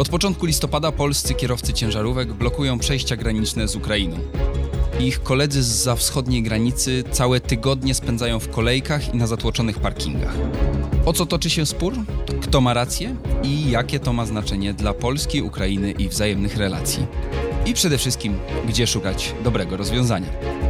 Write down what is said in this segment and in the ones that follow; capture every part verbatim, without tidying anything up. Od początku listopada polscy kierowcy ciężarówek blokują przejścia graniczne z Ukrainą. Ich koledzy zza wschodniej granicy całe tygodnie spędzają w kolejkach i na zatłoczonych parkingach. O co toczy się spór? Kto ma rację? I jakie to ma znaczenie dla Polski, Ukrainy i wzajemnych relacji? I przede wszystkim, gdzie szukać dobrego rozwiązania?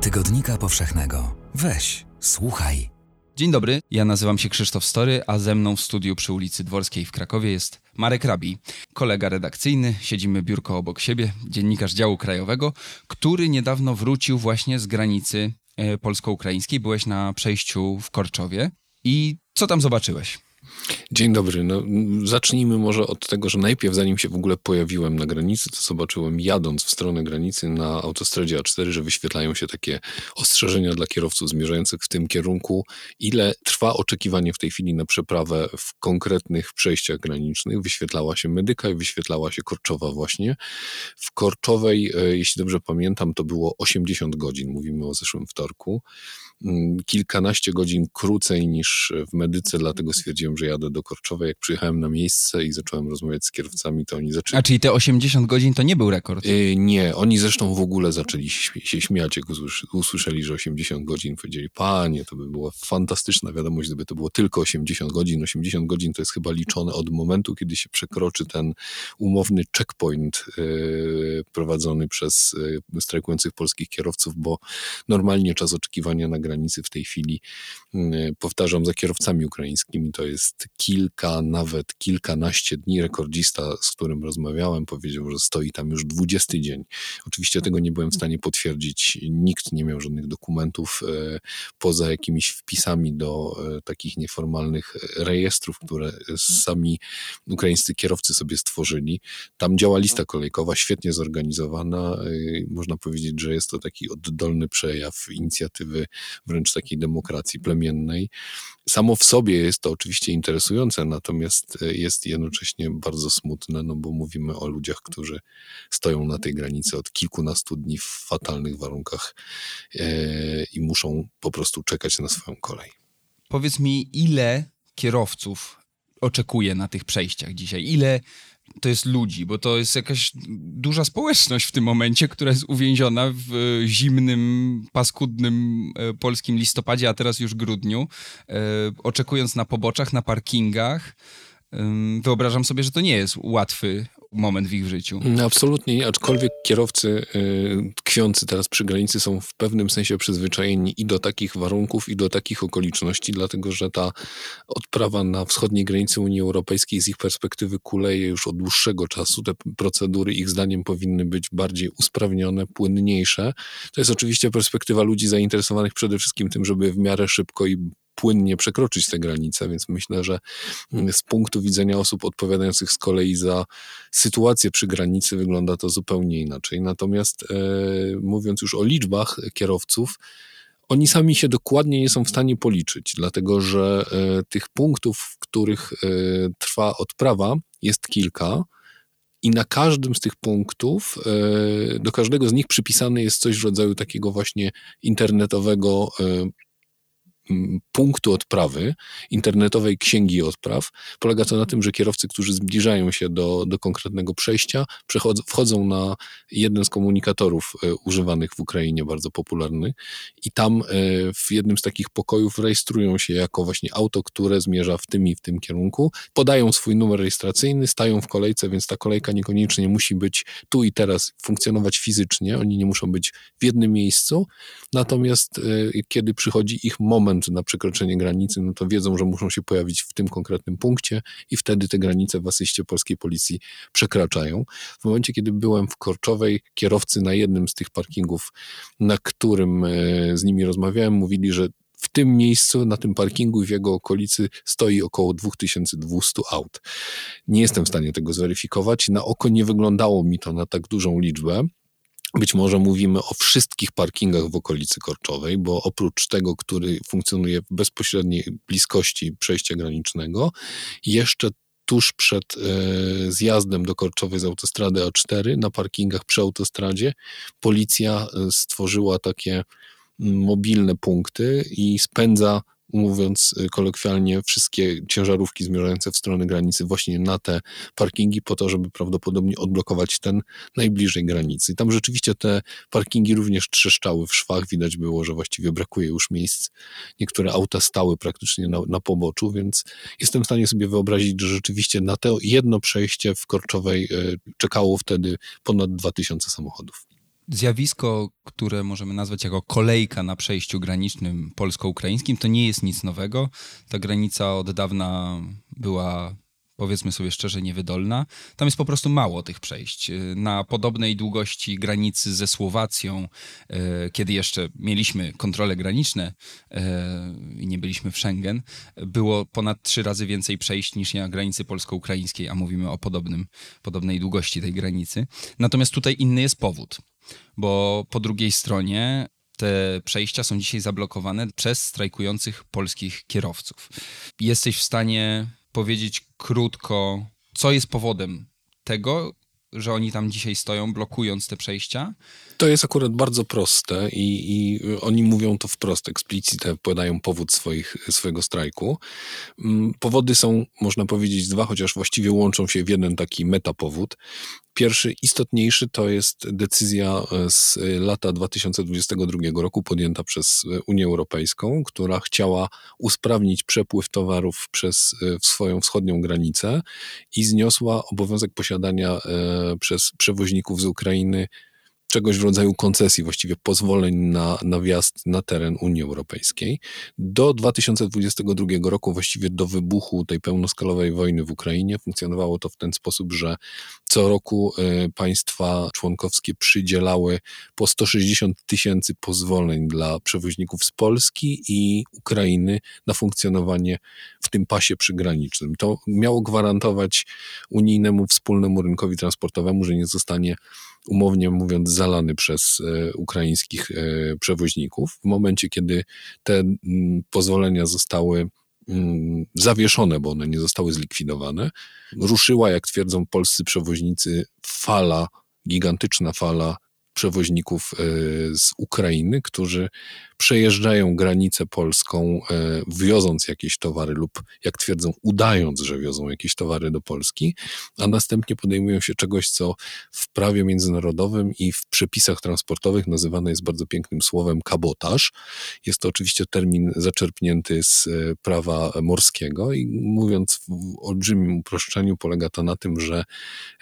Tygodnika Powszechnego. Weź, słuchaj. Dzień dobry, ja nazywam się Krzysztof Story, a ze mną w studiu przy ulicy Dworskiej w Krakowie jest Marek Rabij, kolega redakcyjny, siedzimy biurko obok siebie, dziennikarz działu krajowego, który niedawno wrócił właśnie z granicy polsko-ukraińskiej. Byłeś na przejściu w Korczowie i co tam zobaczyłeś? Dzień dobry. No, zacznijmy może od tego, że najpierw, zanim się w ogóle pojawiłem na granicy, to zobaczyłem, jadąc w stronę granicy na autostradzie A cztery, że wyświetlają się takie ostrzeżenia dla kierowców zmierzających w tym kierunku, ile trwa oczekiwanie w tej chwili na przeprawę w konkretnych przejściach granicznych. Wyświetlała się Medyka i wyświetlała się Korczowa właśnie. W Korczowej, jeśli dobrze pamiętam, to było osiemdziesiąt godzin, mówimy o zeszłym wtorku. Kilkanaście godzin krócej niż w Medyce, dlatego stwierdziłem, że jadę do Korczowej. Jak przyjechałem na miejsce i zacząłem rozmawiać z kierowcami, to oni zaczęli... A czyli te osiemdziesiąt godzin to nie był rekord? Yy, nie, oni zresztą w ogóle zaczęli się śmiać, jak usłyszeli, że osiemdziesiąt godzin. Powiedzieli, panie, to by była fantastyczna wiadomość, gdyby to było tylko osiemdziesiąt godzin. osiemdziesiąt godzin to jest chyba liczone od momentu, kiedy się przekroczy ten umowny checkpoint yy, prowadzony przez yy, strajkujących polskich kierowców, bo normalnie czas oczekiwania na granicy w tej chwili, yy, powtarzam, za kierowcami ukraińskimi to jest kilka, nawet kilkanaście dni. Rekordzista, z którym rozmawiałem, powiedział, że stoi tam już dwudziesty dzień. Oczywiście tego nie byłem w stanie potwierdzić. Nikt nie miał żadnych dokumentów e, poza jakimiś wpisami do e, takich nieformalnych rejestrów, które sami ukraińscy kierowcy sobie stworzyli. Tam działa lista kolejkowa, świetnie zorganizowana. E, można powiedzieć, że jest to taki oddolny przejaw inicjatywy wręcz takiej demokracji plemiennej. Samo w sobie jest to oczywiście interesujące, natomiast jest jednocześnie bardzo smutne, no bo mówimy o ludziach, którzy stoją na tej granicy od kilkunastu dni w fatalnych warunkach yy, i muszą po prostu czekać na swoją kolej. Powiedz mi, ile kierowców oczekuje na tych przejściach dzisiaj? Ile to jest ludzi? Bo to jest jakaś duża społeczność w tym momencie, która jest uwięziona w zimnym, paskudnym polskim listopadzie, a teraz już grudniu, oczekując na poboczach, na parkingach. Wyobrażam sobie, że to nie jest łatwy moment w ich życiu. No absolutnie, aczkolwiek kierowcy yy, tkwiący teraz przy granicy są w pewnym sensie przyzwyczajeni i do takich warunków, i do takich okoliczności, dlatego że ta odprawa na wschodniej granicy Unii Europejskiej z ich perspektywy kuleje już od dłuższego czasu. Te procedury ich zdaniem powinny być bardziej usprawnione, płynniejsze. To jest oczywiście perspektywa ludzi zainteresowanych przede wszystkim tym, żeby w miarę szybko i płynnie przekroczyć te granice, więc myślę, że z punktu widzenia osób odpowiadających z kolei za sytuację przy granicy wygląda to zupełnie inaczej. Natomiast e, mówiąc już o liczbach kierowców, oni sami się dokładnie nie są w stanie policzyć, dlatego że e, tych punktów, w których e, trwa odprawa, jest kilka. I na każdym z tych punktów, e, do każdego z nich przypisany jest coś w rodzaju takiego właśnie internetowego e, punktu odprawy, internetowej księgi odpraw. Polega to na tym, że kierowcy, którzy zbliżają się do, do konkretnego przejścia, wchodzą na jeden z komunikatorów e, używanych w Ukrainie, bardzo popularny, i tam e, w jednym z takich pokojów rejestrują się jako właśnie auto, które zmierza w tym i w tym kierunku. Podają swój numer rejestracyjny, stają w kolejce, więc ta kolejka niekoniecznie musi być tu i teraz, funkcjonować fizycznie. Oni nie muszą być w jednym miejscu. Natomiast e, kiedy przychodzi ich moment na przekroczenie granicy, no to wiedzą, że muszą się pojawić w tym konkretnym punkcie i wtedy te granice w asyście polskiej policji przekraczają. W momencie, kiedy byłem w Korczowej, kierowcy na jednym z tych parkingów, na którym z nimi rozmawiałem, mówili, że w tym miejscu, na tym parkingu i w jego okolicy stoi około dwa tysiące dwieście aut. Nie jestem w stanie tego zweryfikować. Na oko nie wyglądało mi to na tak dużą liczbę. Być może mówimy o wszystkich parkingach w okolicy Korczowej, bo oprócz tego, który funkcjonuje w bezpośredniej bliskości przejścia granicznego, jeszcze tuż przed e, zjazdem do Korczowej z autostrady A cztery, na parkingach przy autostradzie, policja stworzyła takie mobilne punkty i spędza, mówiąc kolokwialnie, wszystkie ciężarówki zmierzające w stronę granicy właśnie na te parkingi po to, żeby prawdopodobnie odblokować ten najbliżej granicy. I tam rzeczywiście te parkingi również trzeszczały w szwach. Widać było, że właściwie brakuje już miejsc. Niektóre auta stały praktycznie na, na poboczu, więc jestem w stanie sobie wyobrazić, że rzeczywiście na to jedno przejście w Korczowej czekało wtedy ponad dwa tysiące samochodów. Zjawisko, które możemy nazwać jako kolejka na przejściu granicznym polsko-ukraińskim, to nie jest nic nowego. Ta granica od dawna była, powiedzmy sobie szczerze, niewydolna. Tam jest po prostu mało tych przejść. Na podobnej długości granicy ze Słowacją, kiedy jeszcze mieliśmy kontrole graniczne i nie byliśmy w Schengen, było ponad trzy razy więcej przejść niż na granicy polsko-ukraińskiej, a mówimy o podobnym, podobnej długości tej granicy. Natomiast tutaj inny jest powód. Bo po drugiej stronie te przejścia są dzisiaj zablokowane przez strajkujących polskich kierowców. Jesteś w stanie powiedzieć krótko, co jest powodem tego, że oni tam dzisiaj stoją, blokując te przejścia? To jest akurat bardzo proste i, i oni mówią to wprost, eksplicite podają powód swoich, swojego strajku. Powody są, można powiedzieć, dwa, chociaż właściwie łączą się w jeden taki metapowód. Pierwszy, istotniejszy, to jest decyzja z lata dwa tysiące dwudziestego drugiego roku podjęta przez Unię Europejską, która chciała usprawnić przepływ towarów przez swoją wschodnią granicę i zniosła obowiązek posiadania przez przewoźników z Ukrainy czegoś w rodzaju koncesji, właściwie pozwoleń na, na wjazd na teren Unii Europejskiej. Do dwa tysiące dwudziestego drugiego roku, właściwie do wybuchu tej pełnoskalowej wojny w Ukrainie, funkcjonowało to w ten sposób, że co roku y, państwa członkowskie przydzielały po sto sześćdziesiąt tysięcy pozwoleń dla przewoźników z Polski i Ukrainy na funkcjonowanie w tym pasie przygranicznym. To miało gwarantować unijnemu wspólnemu rynkowi transportowemu, że nie zostanie, umownie mówiąc, zalany przez e, ukraińskich e, przewoźników. W momencie, kiedy te m, pozwolenia zostały m, zawieszone, bo one nie zostały zlikwidowane, ruszyła, jak twierdzą polscy przewoźnicy, fala, gigantyczna fala przewoźników z Ukrainy, którzy przejeżdżają granicę polską, wioząc jakieś towary lub, jak twierdzą, udając, że wiozą jakieś towary do Polski, a następnie podejmują się czegoś, co w prawie międzynarodowym i w przepisach transportowych nazywane jest bardzo pięknym słowem kabotaż. Jest to oczywiście termin zaczerpnięty z prawa morskiego i, mówiąc w olbrzymim uproszczeniu, polega to na tym, że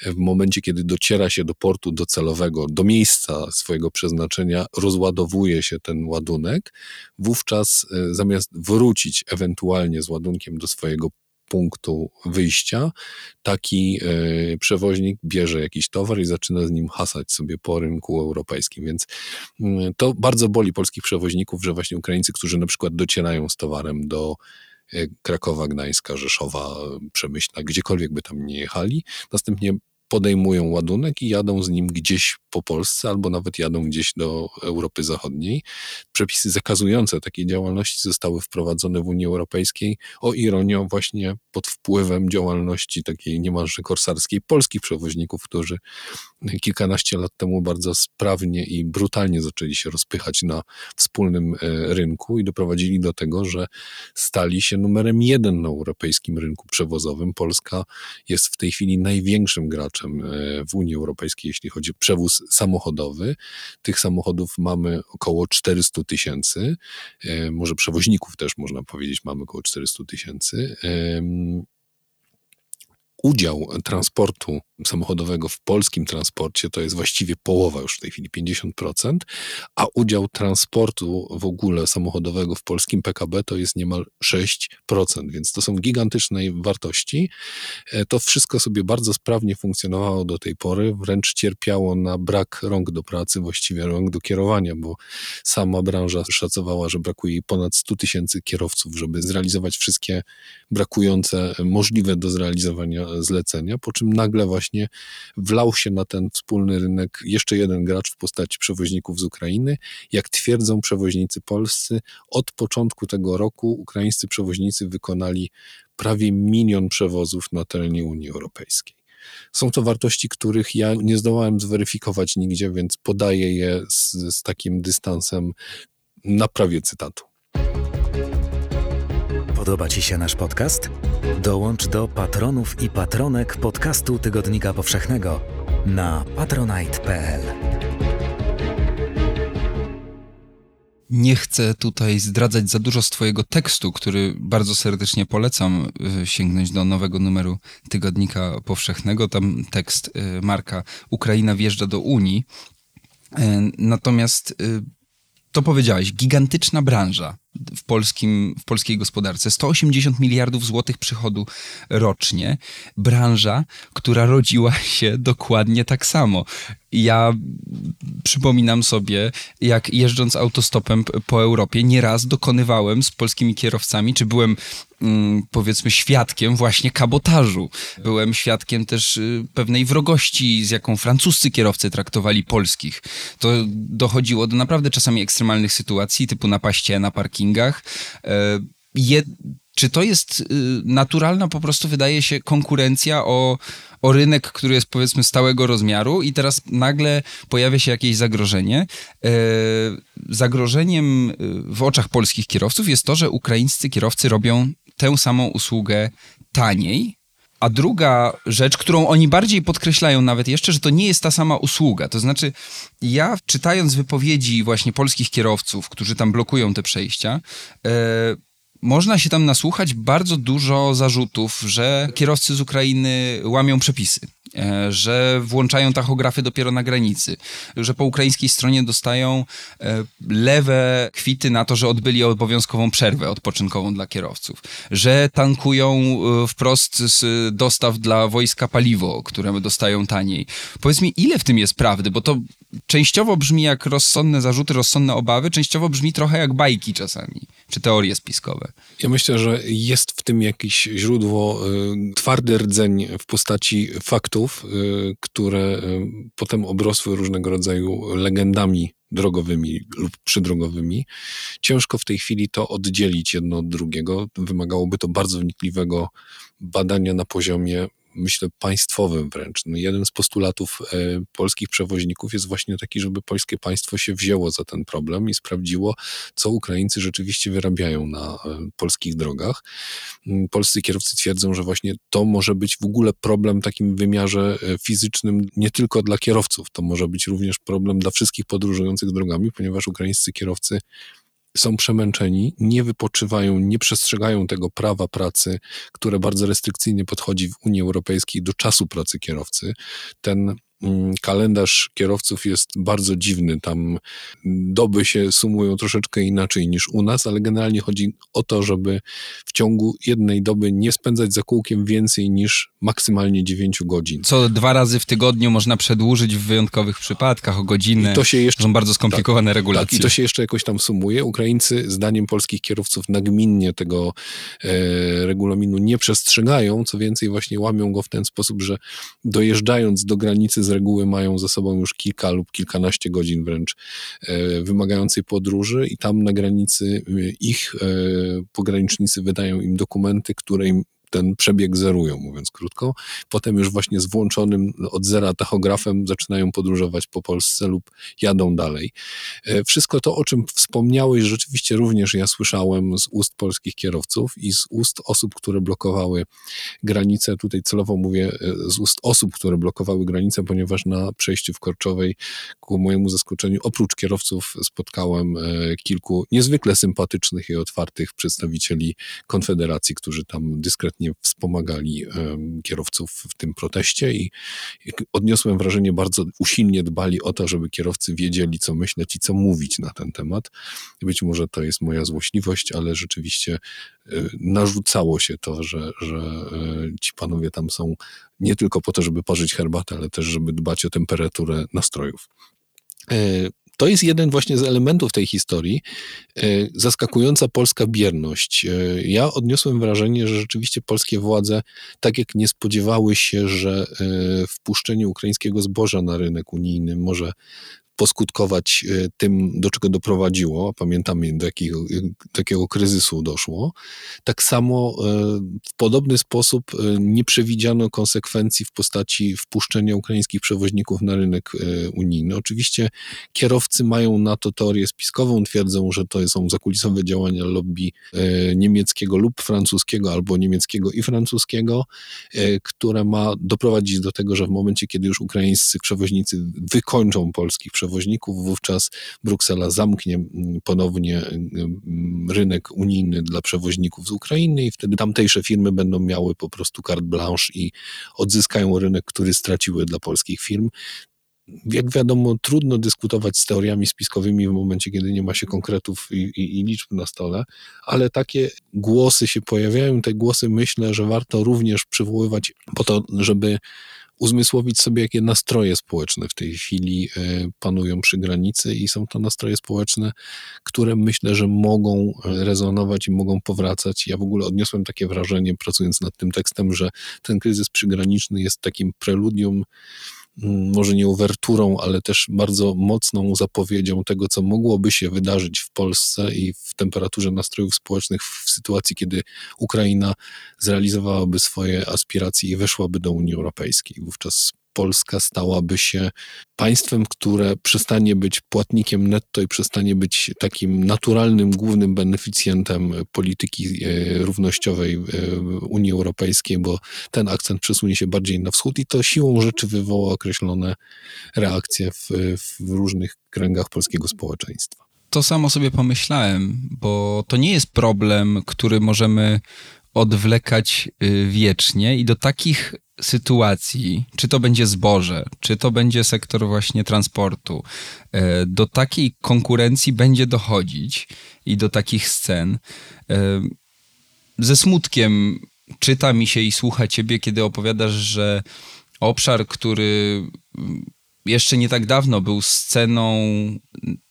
w momencie, kiedy dociera się do portu docelowego, do miejsca swojego przeznaczenia, rozładowuje się ten ładunek, wówczas zamiast wrócić ewentualnie z ładunkiem do swojego punktu wyjścia, taki y, przewoźnik bierze jakiś towar i zaczyna z nim hasać sobie po rynku europejskim, więc y, to bardzo boli polskich przewoźników, że właśnie Ukraińcy, którzy na przykład docierają z towarem do y, Krakowa, Gdańska, Rzeszowa, Przemyśla, gdziekolwiek by tam nie jechali, następnie podejmują ładunek i jadą z nim gdzieś po Polsce albo nawet jadą gdzieś do Europy Zachodniej. Przepisy zakazujące takiej działalności zostały wprowadzone w Unii Europejskiej, o ironię, właśnie pod wpływem działalności takiej niemalże korsarskiej polskich przewoźników, którzy kilkanaście lat temu bardzo sprawnie i brutalnie zaczęli się rozpychać na wspólnym rynku i doprowadzili do tego, że stali się numerem jeden na europejskim rynku przewozowym. Polska jest w tej chwili największym graczem w Unii Europejskiej, jeśli chodzi o przewóz samochodowy. Tych samochodów mamy około czterysta tysięcy, może przewoźników też można powiedzieć, mamy około czterysta tysięcy. Udział transportu samochodowego w polskim transporcie to jest właściwie połowa już w tej chwili, pięćdziesiąt procent, a udział transportu w ogóle samochodowego w polskim P K B to jest niemal sześć procent, więc to są gigantyczne wartości. To wszystko sobie bardzo sprawnie funkcjonowało do tej pory, wręcz cierpiało na brak rąk do pracy, właściwie rąk do kierowania, bo sama branża szacowała, że brakuje ponad stu tysięcy kierowców, żeby zrealizować wszystkie brakujące, możliwe do zrealizowania zlecenia, po czym nagle właśnie wlał się na ten wspólny rynek jeszcze jeden gracz w postaci przewoźników z Ukrainy. Jak twierdzą przewoźnicy polscy, od początku tego roku ukraińscy przewoźnicy wykonali prawie milion przewozów na terenie Unii Europejskiej. Są to wartości, których ja nie zdołałem zweryfikować nigdzie, więc podaję je z, z takim dystansem na prawie cytatu. Podoba Ci się nasz podcast? Dołącz do patronów i patronek podcastu Tygodnika Powszechnego na patronite kropka p l. Nie chcę tutaj zdradzać za dużo z Twojego tekstu, który bardzo serdecznie polecam sięgnąć do nowego numeru Tygodnika Powszechnego. Tam tekst Marka Ukraina wjeżdża do Unii. Natomiast to powiedziałeś, gigantyczna branża w polskim, w polskiej gospodarce. sto osiemdziesiąt miliardów złotych przychodu rocznie. Branża, która rodziła się dokładnie tak samo. Ja przypominam sobie, jak jeżdżąc autostopem po Europie, nieraz dokonywałem z polskimi kierowcami, czy byłem mm, powiedzmy świadkiem właśnie kabotażu. Byłem świadkiem też y, pewnej wrogości, z jaką francuscy kierowcy traktowali polskich. To dochodziło do naprawdę czasami ekstremalnych sytuacji, typu napaście na parkingach. Y, je, czy to jest y, naturalna, po prostu wydaje się, konkurencja o... o rynek, który jest powiedzmy stałego rozmiaru i teraz nagle pojawia się jakieś zagrożenie. Yy, zagrożeniem w oczach polskich kierowców jest to, że ukraińscy kierowcy robią tę samą usługę taniej. A druga rzecz, którą oni bardziej podkreślają nawet jeszcze, że to nie jest ta sama usługa. To znaczy ja czytając wypowiedzi właśnie polskich kierowców, którzy tam blokują te przejścia, yy, można się tam nasłuchać bardzo dużo zarzutów, że kierowcy z Ukrainy łamią przepisy, że włączają tachografy dopiero na granicy, że po ukraińskiej stronie dostają lewe kwity na to, że odbyli obowiązkową przerwę odpoczynkową dla kierowców, że tankują wprost z dostaw dla wojska paliwo, które dostają taniej. Powiedz mi, ile w tym jest prawdy, bo to częściowo brzmi jak rozsądne zarzuty, rozsądne obawy, częściowo brzmi trochę jak bajki czasami, czy teorie spiskowe. Ja myślę, że jest w tym jakieś źródło, y, twardy rdzeń w postaci faktów, które potem obrosły różnego rodzaju legendami drogowymi lub przydrogowymi. Ciężko w tej chwili to oddzielić jedno od drugiego. Wymagałoby to bardzo wnikliwego badania na poziomie, myślę, państwowym wręcz. No, jeden z postulatów y, polskich przewoźników jest właśnie taki, żeby polskie państwo się wzięło za ten problem i sprawdziło, co Ukraińcy rzeczywiście wyrabiają na y, polskich drogach. Y, polscy kierowcy twierdzą, że właśnie to może być w ogóle problem w takim wymiarze y, fizycznym nie tylko dla kierowców. To może być również problem dla wszystkich podróżujących drogami, ponieważ ukraińscy kierowcy są przemęczeni, nie wypoczywają, nie przestrzegają tego prawa pracy, które bardzo restrykcyjnie podchodzi w Unii Europejskiej do czasu pracy kierowcy. Ten kalendarz kierowców jest bardzo dziwny, tam doby się sumują troszeczkę inaczej niż u nas, ale generalnie chodzi o to, żeby w ciągu jednej doby nie spędzać za kółkiem więcej niż maksymalnie dziewięć godzin. Co dwa razy w tygodniu można przedłużyć w wyjątkowych przypadkach o godzinę. I to się jeszcze, są bardzo skomplikowane tak, regulacje. Tak, i to się jeszcze jakoś tam sumuje. Ukraińcy zdaniem polskich kierowców nagminnie tego e, regulaminu nie przestrzegają, co więcej właśnie łamią go w ten sposób, że dojeżdżając do granicy z reguły mają za sobą już kilka lub kilkanaście godzin wręcz wymagającej podróży i tam na granicy ich pogranicznicy wydają im dokumenty, które im ten przebieg zerują, mówiąc krótko. Potem już właśnie z włączonym od zera tachografem zaczynają podróżować po Polsce lub jadą dalej. Wszystko to, o czym wspomniałeś, rzeczywiście również ja słyszałem z ust polskich kierowców i z ust osób, które blokowały granicę. Tutaj celowo mówię z ust osób, które blokowały granicę, ponieważ na przejściu w Korczowej, ku mojemu zaskoczeniu, oprócz kierowców spotkałem kilku niezwykle sympatycznych i otwartych przedstawicieli Konfederacji, którzy tam dyskretnie nie wspomagali um, kierowców w tym proteście i, i odniosłem wrażenie, bardzo usilnie dbali o to, żeby kierowcy wiedzieli, co myśleć i co mówić na ten temat. Być może to jest moja złośliwość, ale rzeczywiście y, narzucało się to, że, że y, ci panowie tam są nie tylko po to, żeby parzyć herbatę, ale też, żeby dbać o temperaturę nastrojów. Y- To jest jeden właśnie z elementów tej historii, zaskakująca polska bierność. Ja odniosłem wrażenie, że rzeczywiście polskie władze, tak jak nie spodziewały się, że wpuszczenie ukraińskiego zboża na rynek unijny może poskutkować tym, do czego doprowadziło. Pamiętamy, do jakiego, takiego kryzysu doszło. Tak samo w podobny sposób nie przewidziano konsekwencji w postaci wpuszczenia ukraińskich przewoźników na rynek unijny. Oczywiście kierowcy mają na to teorię spiskową, twierdzą, że to są zakulisowe działania lobby niemieckiego lub francuskiego, albo niemieckiego i francuskiego, które ma doprowadzić do tego, że w momencie, kiedy już ukraińscy przewoźnicy wykończą polskich przewoźników, wówczas Bruksela zamknie ponownie rynek unijny dla przewoźników z Ukrainy i wtedy tamtejsze firmy będą miały po prostu carte blanche i odzyskają rynek, który straciły dla polskich firm. Jak wiadomo, trudno dyskutować z teoriami spiskowymi w momencie, kiedy nie ma się konkretów i, i, i liczb na stole, ale takie głosy się pojawiają. Te głosy myślę, że warto również przywoływać po to, żeby uzmysłowić sobie, jakie nastroje społeczne w tej chwili panują przy granicy i są to nastroje społeczne, które myślę, że mogą rezonować i mogą powracać. Ja w ogóle odniosłem takie wrażenie, pracując nad tym tekstem, że ten kryzys przygraniczny jest takim preludium, może nie uwerturą, ale też bardzo mocną zapowiedzią tego, co mogłoby się wydarzyć w Polsce i w temperaturze nastrojów społecznych w sytuacji, kiedy Ukraina zrealizowałaby swoje aspiracje i weszłaby do Unii Europejskiej. Wówczas Polska stałaby się państwem, które przestanie być płatnikiem netto i przestanie być takim naturalnym, głównym beneficjentem polityki równościowej Unii Europejskiej, bo ten akcent przesunie się bardziej na wschód i to siłą rzeczy wywoła określone reakcje w, w różnych kręgach polskiego społeczeństwa. To samo sobie pomyślałem, bo to nie jest problem, który możemy odwlekać wiecznie i do takich sytuacji, czy to będzie zboże, czy to będzie sektor właśnie transportu, do takiej konkurencji będzie dochodzić i do takich scen. Ze smutkiem czyta mi się i słucha ciebie, kiedy opowiadasz, że obszar, który jeszcze nie tak dawno był sceną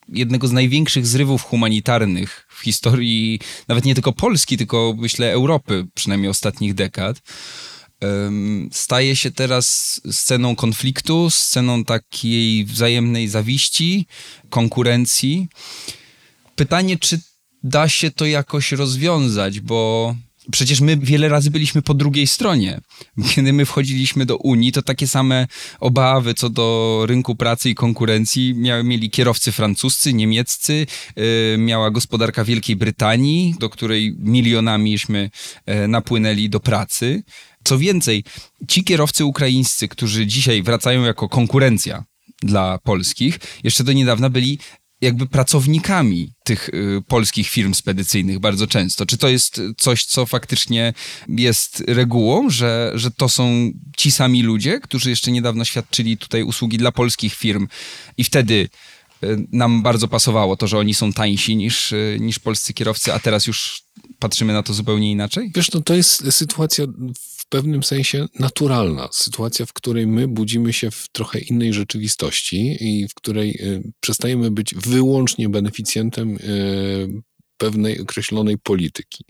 jednego z największych zrywów humanitarnych w historii, nawet nie tylko Polski, tylko myślę Europy, przynajmniej ostatnich dekad, staje się teraz sceną konfliktu, sceną takiej wzajemnej zawiści, konkurencji. Pytanie, czy da się to jakoś rozwiązać, bo przecież my wiele razy byliśmy po drugiej stronie. Kiedy my wchodziliśmy do Unii, to takie same obawy co do rynku pracy i konkurencji miały, mieli kierowcy francuscy, niemieccy, yy, miała gospodarka Wielkiej Brytanii, do której milionamiśmy yy, napłynęli do pracy. Co więcej, ci kierowcy ukraińscy, którzy dzisiaj wracają jako konkurencja dla polskich, jeszcze do niedawna byli jakby pracownikami tych y, polskich firm spedycyjnych bardzo często. Czy to jest coś, co faktycznie jest regułą, że, że to są ci sami ludzie, którzy jeszcze niedawno świadczyli tutaj usługi dla polskich firm i wtedy y, nam bardzo pasowało to, że oni są tańsi niż, y, niż polscy kierowcy, a teraz już patrzymy na to zupełnie inaczej? Wiesz, no to jest sytuacja w pewnym sensie naturalna. Sytuacja, w której my budzimy się w trochę innej rzeczywistości i w której przestajemy być wyłącznie beneficjentem pewnej określonej polityki.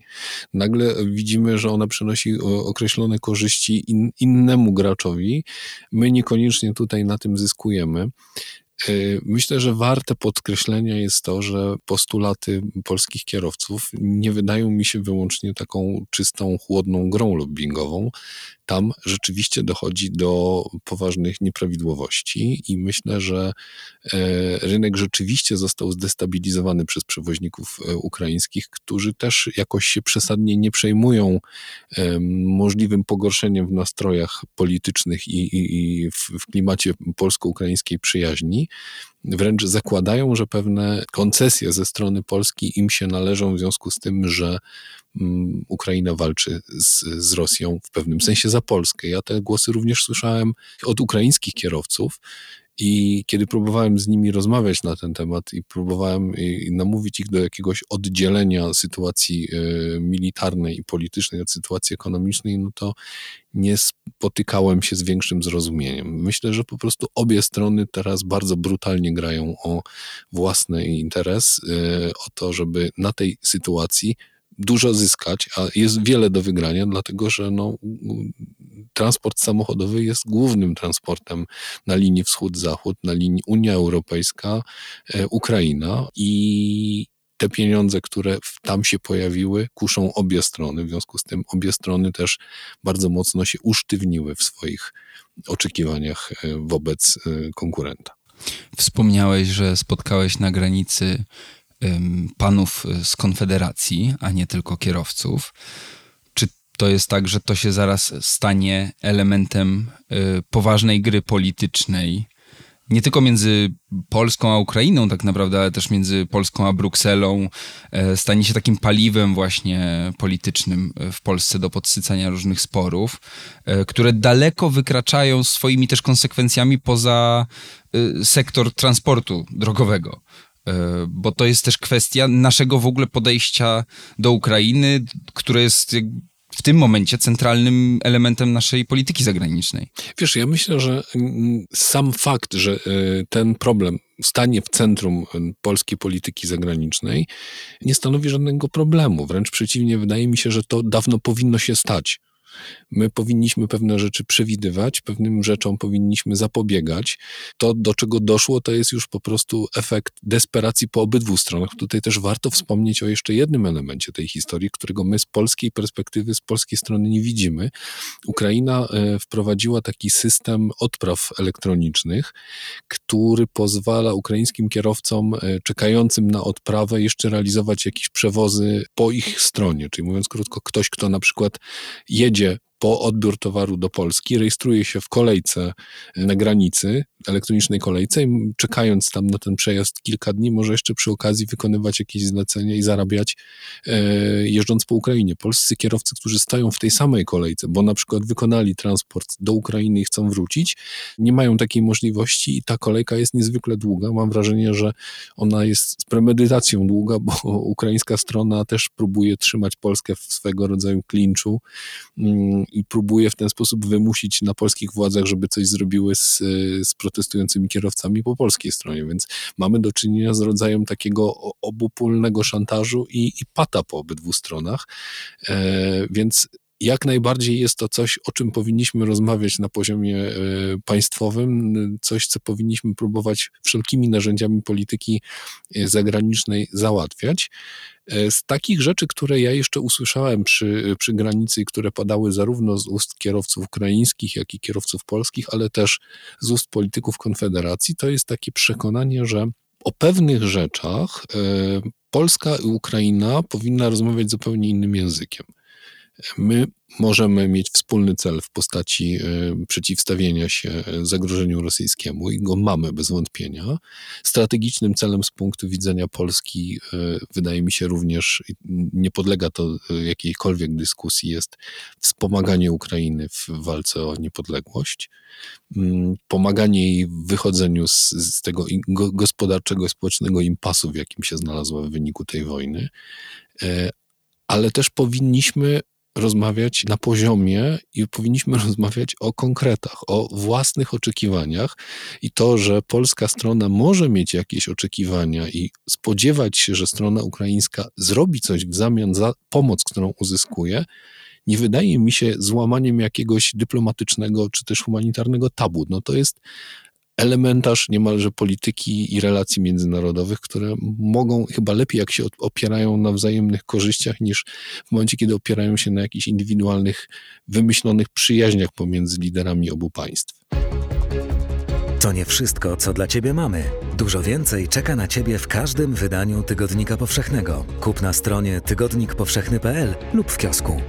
Nagle widzimy, że ona przynosi określone korzyści in, innemu graczowi. My niekoniecznie tutaj na tym zyskujemy. Myślę, że warte podkreślenia jest to, że postulaty polskich kierowców nie wydają mi się wyłącznie taką czystą, chłodną grą lobbyingową. Tam rzeczywiście dochodzi do poważnych nieprawidłowości i myślę, że rynek rzeczywiście został zdestabilizowany przez przewoźników ukraińskich, którzy też jakoś się przesadnie nie przejmują możliwym pogorszeniem w nastrojach politycznych i, i, i w klimacie polsko-ukraińskiej przyjaźni. Wręcz zakładają, że pewne koncesje ze strony Polski im się należą w związku z tym, że Ukraina walczy z, z Rosją w pewnym sensie za Polskę. Ja te głosy również słyszałem od ukraińskich kierowców i kiedy próbowałem z nimi rozmawiać na ten temat i próbowałem namówić ich do jakiegoś oddzielenia sytuacji militarnej i politycznej od sytuacji ekonomicznej, no to nie spotykałem się z większym zrozumieniem. Myślę, że po prostu obie strony teraz bardzo brutalnie grają o własny interes, o to, żeby na tej sytuacji dużo zyskać, a jest wiele do wygrania, dlatego że no, transport samochodowy jest głównym transportem na linii wschód-zachód, na linii Unia Europejska, Ukraina i te pieniądze, które tam się pojawiły, kuszą obie strony. W związku z tym obie strony też bardzo mocno się usztywniły w swoich oczekiwaniach wobec konkurenta. Wspomniałeś, że spotkałeś na granicy panów z Konfederacji, a nie tylko kierowców. Czy to jest tak, że to się zaraz stanie elementem poważnej gry politycznej, nie tylko między Polską a Ukrainą tak naprawdę, ale też między Polską a Brukselą, stanie się takim paliwem właśnie politycznym w Polsce do podsycania różnych sporów, które daleko wykraczają swoimi też konsekwencjami poza sektor transportu drogowego? Bo to jest też kwestia naszego w ogóle podejścia do Ukrainy, które jest w tym momencie centralnym elementem naszej polityki zagranicznej. Wiesz, ja myślę, że sam fakt, że ten problem stanie w centrum polskiej polityki zagranicznej, nie stanowi żadnego problemu. Wręcz przeciwnie, wydaje mi się, że to dawno powinno się stać. My powinniśmy pewne rzeczy przewidywać, pewnym rzeczom powinniśmy zapobiegać. To, do czego doszło, to jest już po prostu efekt desperacji po obydwu stronach. Tutaj też warto wspomnieć o jeszcze jednym elemencie tej historii, którego my z polskiej perspektywy, z polskiej strony nie widzimy. Ukraina wprowadziła taki system odpraw elektronicznych, który pozwala ukraińskim kierowcom czekającym na odprawę jeszcze realizować jakieś przewozy po ich stronie. Czyli mówiąc krótko, ktoś, kto na przykład jedzie po odbiór towaru do Polski, rejestruje się w kolejce na granicy, elektronicznej kolejce i czekając tam na ten przejazd kilka dni, może jeszcze przy okazji wykonywać jakieś zlecenie i zarabiać jeżdżąc po Ukrainie. Polscy kierowcy, którzy stoją w tej samej kolejce, bo na przykład wykonali transport do Ukrainy i chcą wrócić, nie mają takiej możliwości i ta kolejka jest niezwykle długa. Mam wrażenie, że ona jest z premedytacją długa, bo ukraińska strona też próbuje trzymać Polskę w swego rodzaju klinczu i próbuje w ten sposób wymusić na polskich władzach, żeby coś zrobiły z, z protestującymi kierowcami po polskiej stronie, więc mamy do czynienia z rodzajem takiego obopólnego szantażu i, i pata po obydwu stronach, e, więc jak najbardziej jest to coś, o czym powinniśmy rozmawiać na poziomie państwowym, coś, co powinniśmy próbować wszelkimi narzędziami polityki zagranicznej załatwiać. Z takich rzeczy, które ja jeszcze usłyszałem przy, przy granicy, które padały zarówno z ust kierowców ukraińskich, jak i kierowców polskich, ale też z ust polityków Konfederacji, to jest takie przekonanie, że o pewnych rzeczach Polska i Ukraina powinna rozmawiać zupełnie innym językiem. My możemy mieć wspólny cel w postaci przeciwstawienia się zagrożeniu rosyjskiemu i go mamy bez wątpienia. Strategicznym celem z punktu widzenia Polski, wydaje mi się również, nie podlega to jakiejkolwiek dyskusji, jest wspomaganie Ukrainy w walce o niepodległość, pomaganie jej w wychodzeniu z, z tego gospodarczego i społecznego impasu, w jakim się znalazła w wyniku tej wojny, ale też powinniśmy rozmawiać na poziomie i powinniśmy rozmawiać o konkretach, o własnych oczekiwaniach i to, że polska strona może mieć jakieś oczekiwania i spodziewać się, że strona ukraińska zrobi coś w zamian za pomoc, którą uzyskuje, nie wydaje mi się złamaniem jakiegoś dyplomatycznego czy też humanitarnego tabu. No to jest elementarz niemalże polityki i relacji międzynarodowych, które mogą chyba lepiej, jak się opierają na wzajemnych korzyściach, niż w momencie, kiedy opierają się na jakichś indywidualnych, wymyślonych przyjaźniach pomiędzy liderami obu państw. To nie wszystko, co dla Ciebie mamy. Dużo więcej czeka na Ciebie w każdym wydaniu Tygodnika Powszechnego. Kup na stronie tygodnik powszechny kropka p l lub w kiosku.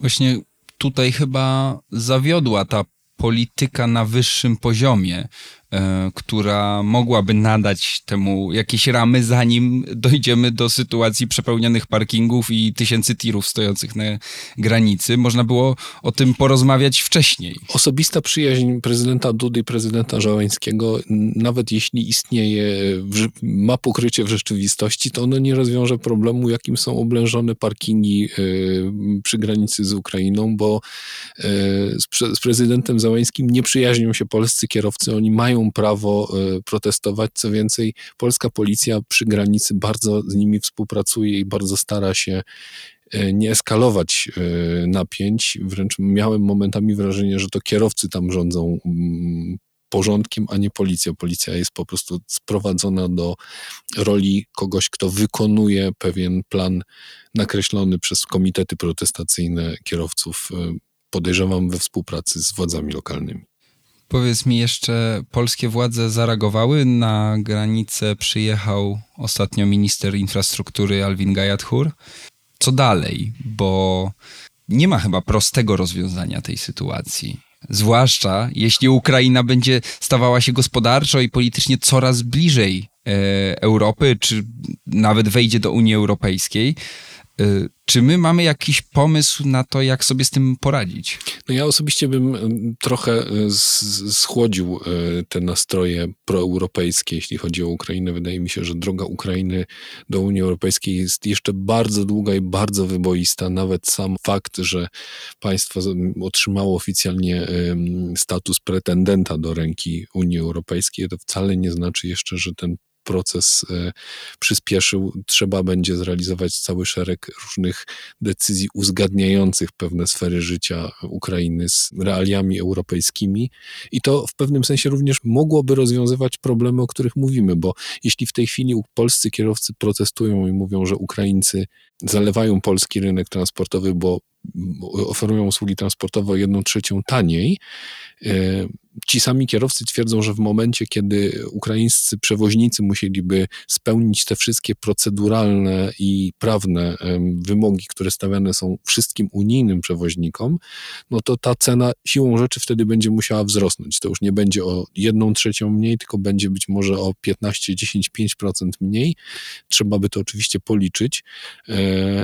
Właśnie tutaj chyba zawiodła ta polityka na wyższym poziomie, y, która mogłaby nadać temu jakieś ramy, zanim dojdziemy do sytuacji przepełnionych parkingów i tysięcy tirów stojących na granicy. Można było o tym porozmawiać wcześniej. Osobista przyjaźń prezydenta Dudy i prezydenta Żeleńskiego, nawet jeśli istnieje, w, ma pokrycie w rzeczywistości, to ono nie rozwiąże problemu, jakim są oblężone parkingi y, przy granicy z Ukrainą, bo y, z, z prezydentem Żeleńskim nie przyjaźnią się polscy kierowcy, oni mają mają prawo protestować. Co więcej, polska policja przy granicy bardzo z nimi współpracuje i bardzo stara się nie eskalować napięć. Wręcz miałem momentami wrażenie, że to kierowcy tam rządzą porządkiem, a nie policja. Policja jest po prostu sprowadzona do roli kogoś, kto wykonuje pewien plan nakreślony przez komitety protestacyjne kierowców, podejrzewam, we współpracy z władzami lokalnymi. Powiedz mi jeszcze, polskie władze zareagowały? Na granicę przyjechał ostatnio minister infrastruktury Alvin Gajadhur. Co dalej? Bo nie ma chyba prostego rozwiązania tej sytuacji. Zwłaszcza jeśli Ukraina będzie stawała się gospodarczo i politycznie coraz bliżej e, Europy, czy nawet wejdzie do Unii Europejskiej. E, czy my mamy jakiś pomysł na to, jak sobie z tym poradzić? No ja osobiście bym trochę z- schłodził te nastroje proeuropejskie, jeśli chodzi o Ukrainę. Wydaje mi się, że droga Ukrainy do Unii Europejskiej jest jeszcze bardzo długa i bardzo wyboista. Nawet sam fakt, że państwo otrzymało oficjalnie status pretendenta do ręki Unii Europejskiej, to wcale nie znaczy jeszcze, że ten proces przyspieszył. Trzeba będzie zrealizować cały szereg różnych decyzji uzgadniających pewne sfery życia Ukrainy z realiami europejskimi i to w pewnym sensie również mogłoby rozwiązywać problemy, o których mówimy, bo jeśli w tej chwili polscy kierowcy protestują i mówią, że Ukraińcy zalewają polski rynek transportowy, bo oferują usługi transportowe o jedną trzecią taniej. Ci sami kierowcy twierdzą, że w momencie, kiedy ukraińscy przewoźnicy musieliby spełnić te wszystkie proceduralne i prawne wymogi, które stawiane są wszystkim unijnym przewoźnikom, no to ta cena siłą rzeczy wtedy będzie musiała wzrosnąć. To już nie będzie o jedną trzecią mniej, tylko będzie być może o piętnaście, dziesięć, pięć procent mniej. Trzeba by to oczywiście policzyć.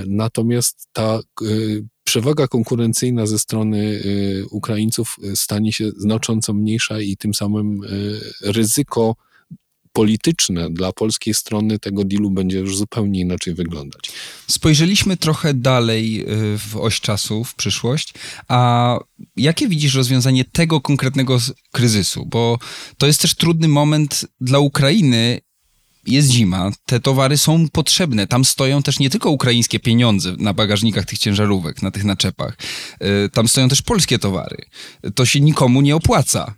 Natomiast ta przewaga konkurencyjna ze strony Ukraińców stanie się znacząco mniejsza i tym samym ryzyko polityczne dla polskiej strony tego dealu będzie już zupełnie inaczej wyglądać. Spojrzeliśmy trochę dalej w oś czasu, w przyszłość, a jakie widzisz rozwiązanie tego konkretnego kryzysu? Bo to jest też trudny moment dla Ukrainy. Jest zima, te towary są potrzebne, tam stoją też nie tylko ukraińskie pieniądze na bagażnikach tych ciężarówek, na tych naczepach, tam stoją też polskie towary. To się nikomu nie opłaca.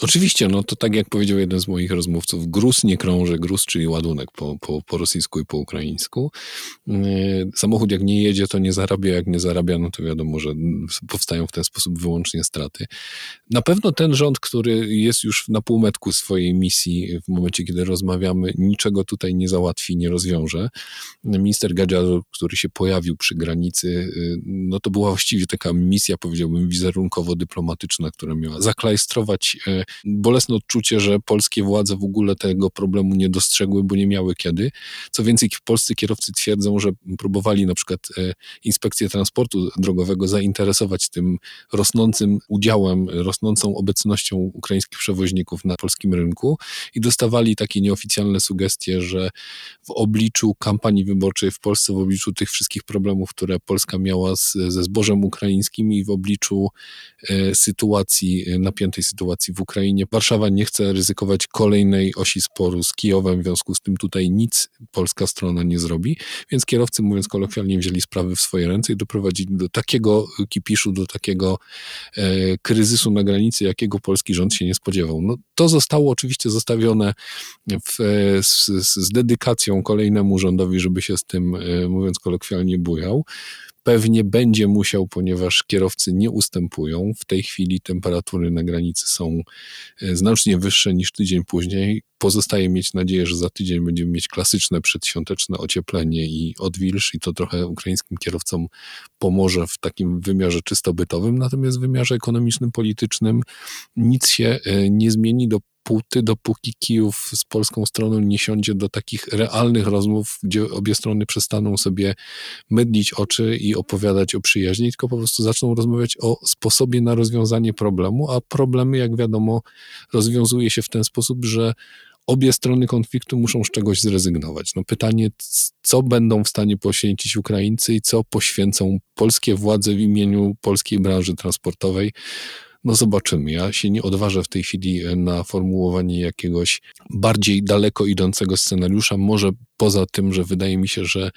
Oczywiście, no to tak jak powiedział jeden z moich rozmówców, gruz nie krąży, gruz, czyli ładunek po, po, po rosyjsku i po ukraińsku. Samochód jak nie jedzie, to nie zarabia, jak nie zarabia, no to wiadomo, że powstają w ten sposób wyłącznie straty. Na pewno ten rząd, który jest już na półmetku swojej misji w momencie, kiedy rozmawiamy, niczego tutaj nie załatwi, nie rozwiąże. Minister Gajadhur, który się pojawił przy granicy, no to była właściwie taka misja, powiedziałbym, wizerunkowo-dyplomatyczna, która miała zaklajstrować bolesne odczucie, że polskie władze w ogóle tego problemu nie dostrzegły, bo nie miały kiedy. Co więcej, polscy kierowcy twierdzą, że próbowali na przykład inspekcję transportu drogowego zainteresować tym rosnącym udziałem, rosnącą obecnością ukraińskich przewoźników na polskim rynku i dostawali takie nieoficjalne sugestie, że w obliczu kampanii wyborczej w Polsce, w obliczu tych wszystkich problemów, które Polska miała z, ze zbożem ukraińskim i w obliczu e, sytuacji, napiętej sytuacji w Ukrainie, Warszawa nie chce ryzykować kolejnej osi sporu z Kijowem, w związku z tym tutaj nic polska strona nie zrobi, więc kierowcy, mówiąc kolokwialnie, wzięli sprawy w swoje ręce i doprowadzili do takiego kipiszu, do takiego e, kryzysu na granicy, jakiego polski rząd się nie spodziewał. No, to zostało oczywiście zostawione w, z, z dedykacją kolejnemu rządowi, żeby się z tym, e, mówiąc kolokwialnie, bujał. Pewnie będzie musiał, ponieważ kierowcy nie ustępują. W tej chwili temperatury na granicy są znacznie wyższe niż tydzień później. Pozostaje mieć nadzieję, że za tydzień będziemy mieć klasyczne przedświąteczne ocieplenie i odwilż i to trochę ukraińskim kierowcom pomoże w takim wymiarze czysto bytowym, natomiast w wymiarze ekonomicznym, politycznym nic się nie zmieni, do dopóki Kijów z polską stroną nie siądzie do takich realnych rozmów, gdzie obie strony przestaną sobie mydlić oczy i opowiadać o przyjaźni, tylko po prostu zaczną rozmawiać o sposobie na rozwiązanie problemu, a problemy, jak wiadomo, rozwiązuje się w ten sposób, że obie strony konfliktu muszą z czegoś zrezygnować. No pytanie, co będą w stanie poświęcić Ukraińcy i co poświęcą polskie władze w imieniu polskiej branży transportowej. No zobaczymy. Ja się nie odważę w tej chwili na formułowanie jakiegoś bardziej daleko idącego scenariusza. Może poza tym, że wydaje mi się, że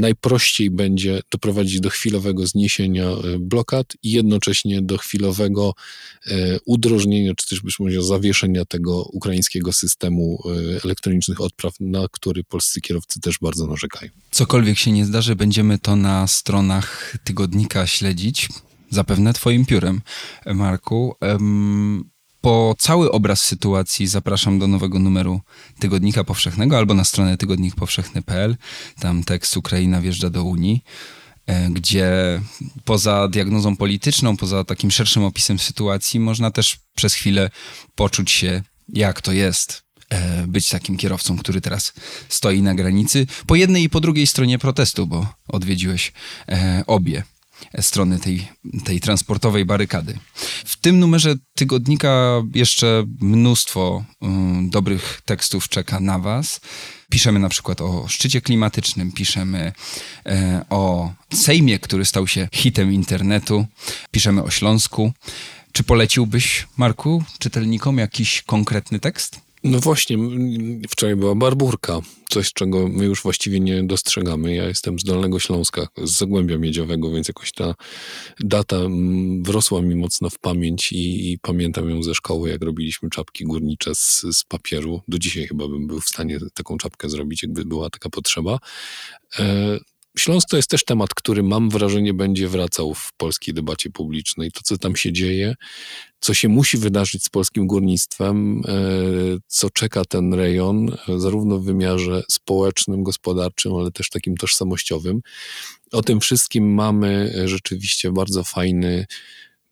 najprościej będzie doprowadzić do chwilowego zniesienia blokad i jednocześnie do chwilowego udrożnienia, czy też być może zawieszenia tego ukraińskiego systemu elektronicznych odpraw, na który polscy kierowcy też bardzo narzekają. Cokolwiek się nie zdarzy, będziemy to na stronach tygodnika śledzić. Zapewne twoim piórem, Marku. Po cały obraz sytuacji zapraszam do nowego numeru Tygodnika Powszechnego albo na stronę tygodnik powszechny kropka p l. Tam tekst Ukraina wjeżdża do Unii, gdzie poza diagnozą polityczną, poza takim szerszym opisem sytuacji można też przez chwilę poczuć się, jak to jest być takim kierowcą, który teraz stoi na granicy. Po jednej i po drugiej stronie protestu, bo odwiedziłeś obie strony tej, tej transportowej barykady. W tym numerze tygodnika jeszcze mnóstwo um, dobrych tekstów czeka na was. Piszemy na przykład o szczycie klimatycznym, piszemy e, o Sejmie, który stał się hitem internetu, piszemy o Śląsku. Czy poleciłbyś, Marku, czytelnikom jakiś konkretny tekst? No właśnie, wczoraj była Barburka, coś czego my już właściwie nie dostrzegamy. Ja jestem z Dolnego Śląska, z Zagłębia Miedziowego, więc jakoś ta data wrosła mi mocno w pamięć i, i pamiętam ją ze szkoły, jak robiliśmy czapki górnicze z, z papieru. Do dzisiaj chyba bym był w stanie taką czapkę zrobić, jakby była taka potrzeba. E- Śląsk to jest też temat, który mam wrażenie będzie wracał w polskiej debacie publicznej. To, co tam się dzieje, co się musi wydarzyć z polskim górnictwem, co czeka ten rejon, zarówno w wymiarze społecznym, gospodarczym, ale też takim tożsamościowym. O tym wszystkim mamy rzeczywiście bardzo fajny,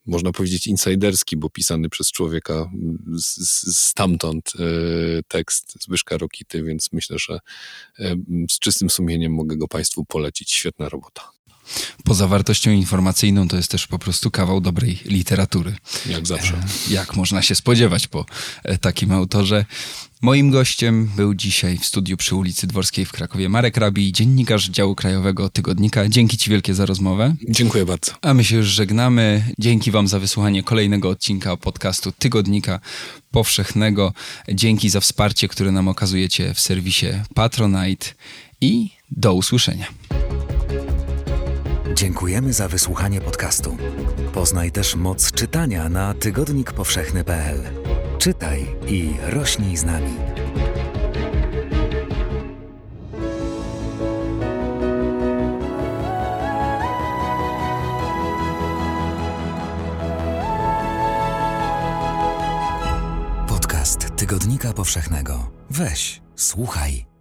można powiedzieć insajderski, bo pisany przez człowieka z, z, stamtąd y, tekst Zbyszka Rokity, więc myślę, że y, z czystym sumieniem mogę go Państwu polecić. Świetna robota. Poza wartością informacyjną to jest też po prostu kawał dobrej literatury. Jak zawsze. E, jak można się spodziewać po e, takim autorze. Moim gościem był dzisiaj w studiu przy ulicy Dworskiej w Krakowie Marek Rabij, dziennikarz działu krajowego Tygodnika. Dzięki ci wielkie za rozmowę. Dziękuję bardzo. A my się już żegnamy. Dzięki wam za wysłuchanie kolejnego odcinka podcastu Tygodnika Powszechnego. Dzięki za wsparcie, które nam okazujecie w serwisie Patronite i do usłyszenia. Dziękujemy za wysłuchanie podcastu. Poznaj też moc czytania na tygodnik powszechny kropka p l. Czytaj i rośnij z nami. Tygodnika Powszechnego. Weź, słuchaj.